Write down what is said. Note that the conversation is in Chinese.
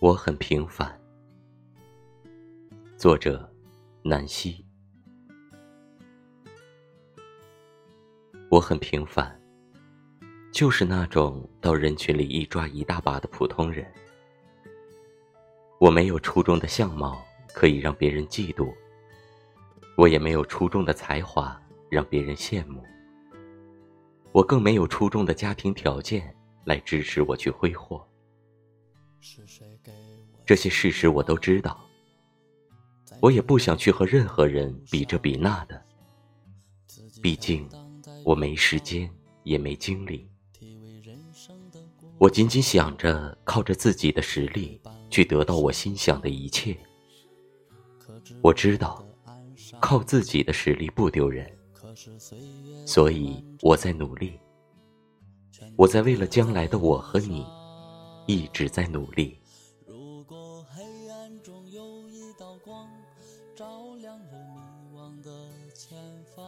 我很平凡。作者南希。我很平凡，就是那种到人群里一抓一大把的普通人。我没有出众的相貌可以让别人嫉妒，我也没有出众的才华让别人羡慕，我更没有出众的家庭条件来支持我去挥霍。这些事实我都知道，我也不想去和任何人比这比那的，毕竟我没时间也没精力。我仅仅想着靠着自己的实力去得到我心想的一切。我知道靠自己的实力不丢人，所以我在努力，我在为了将来的我和你一直在努力。照亮了迷惘的前方。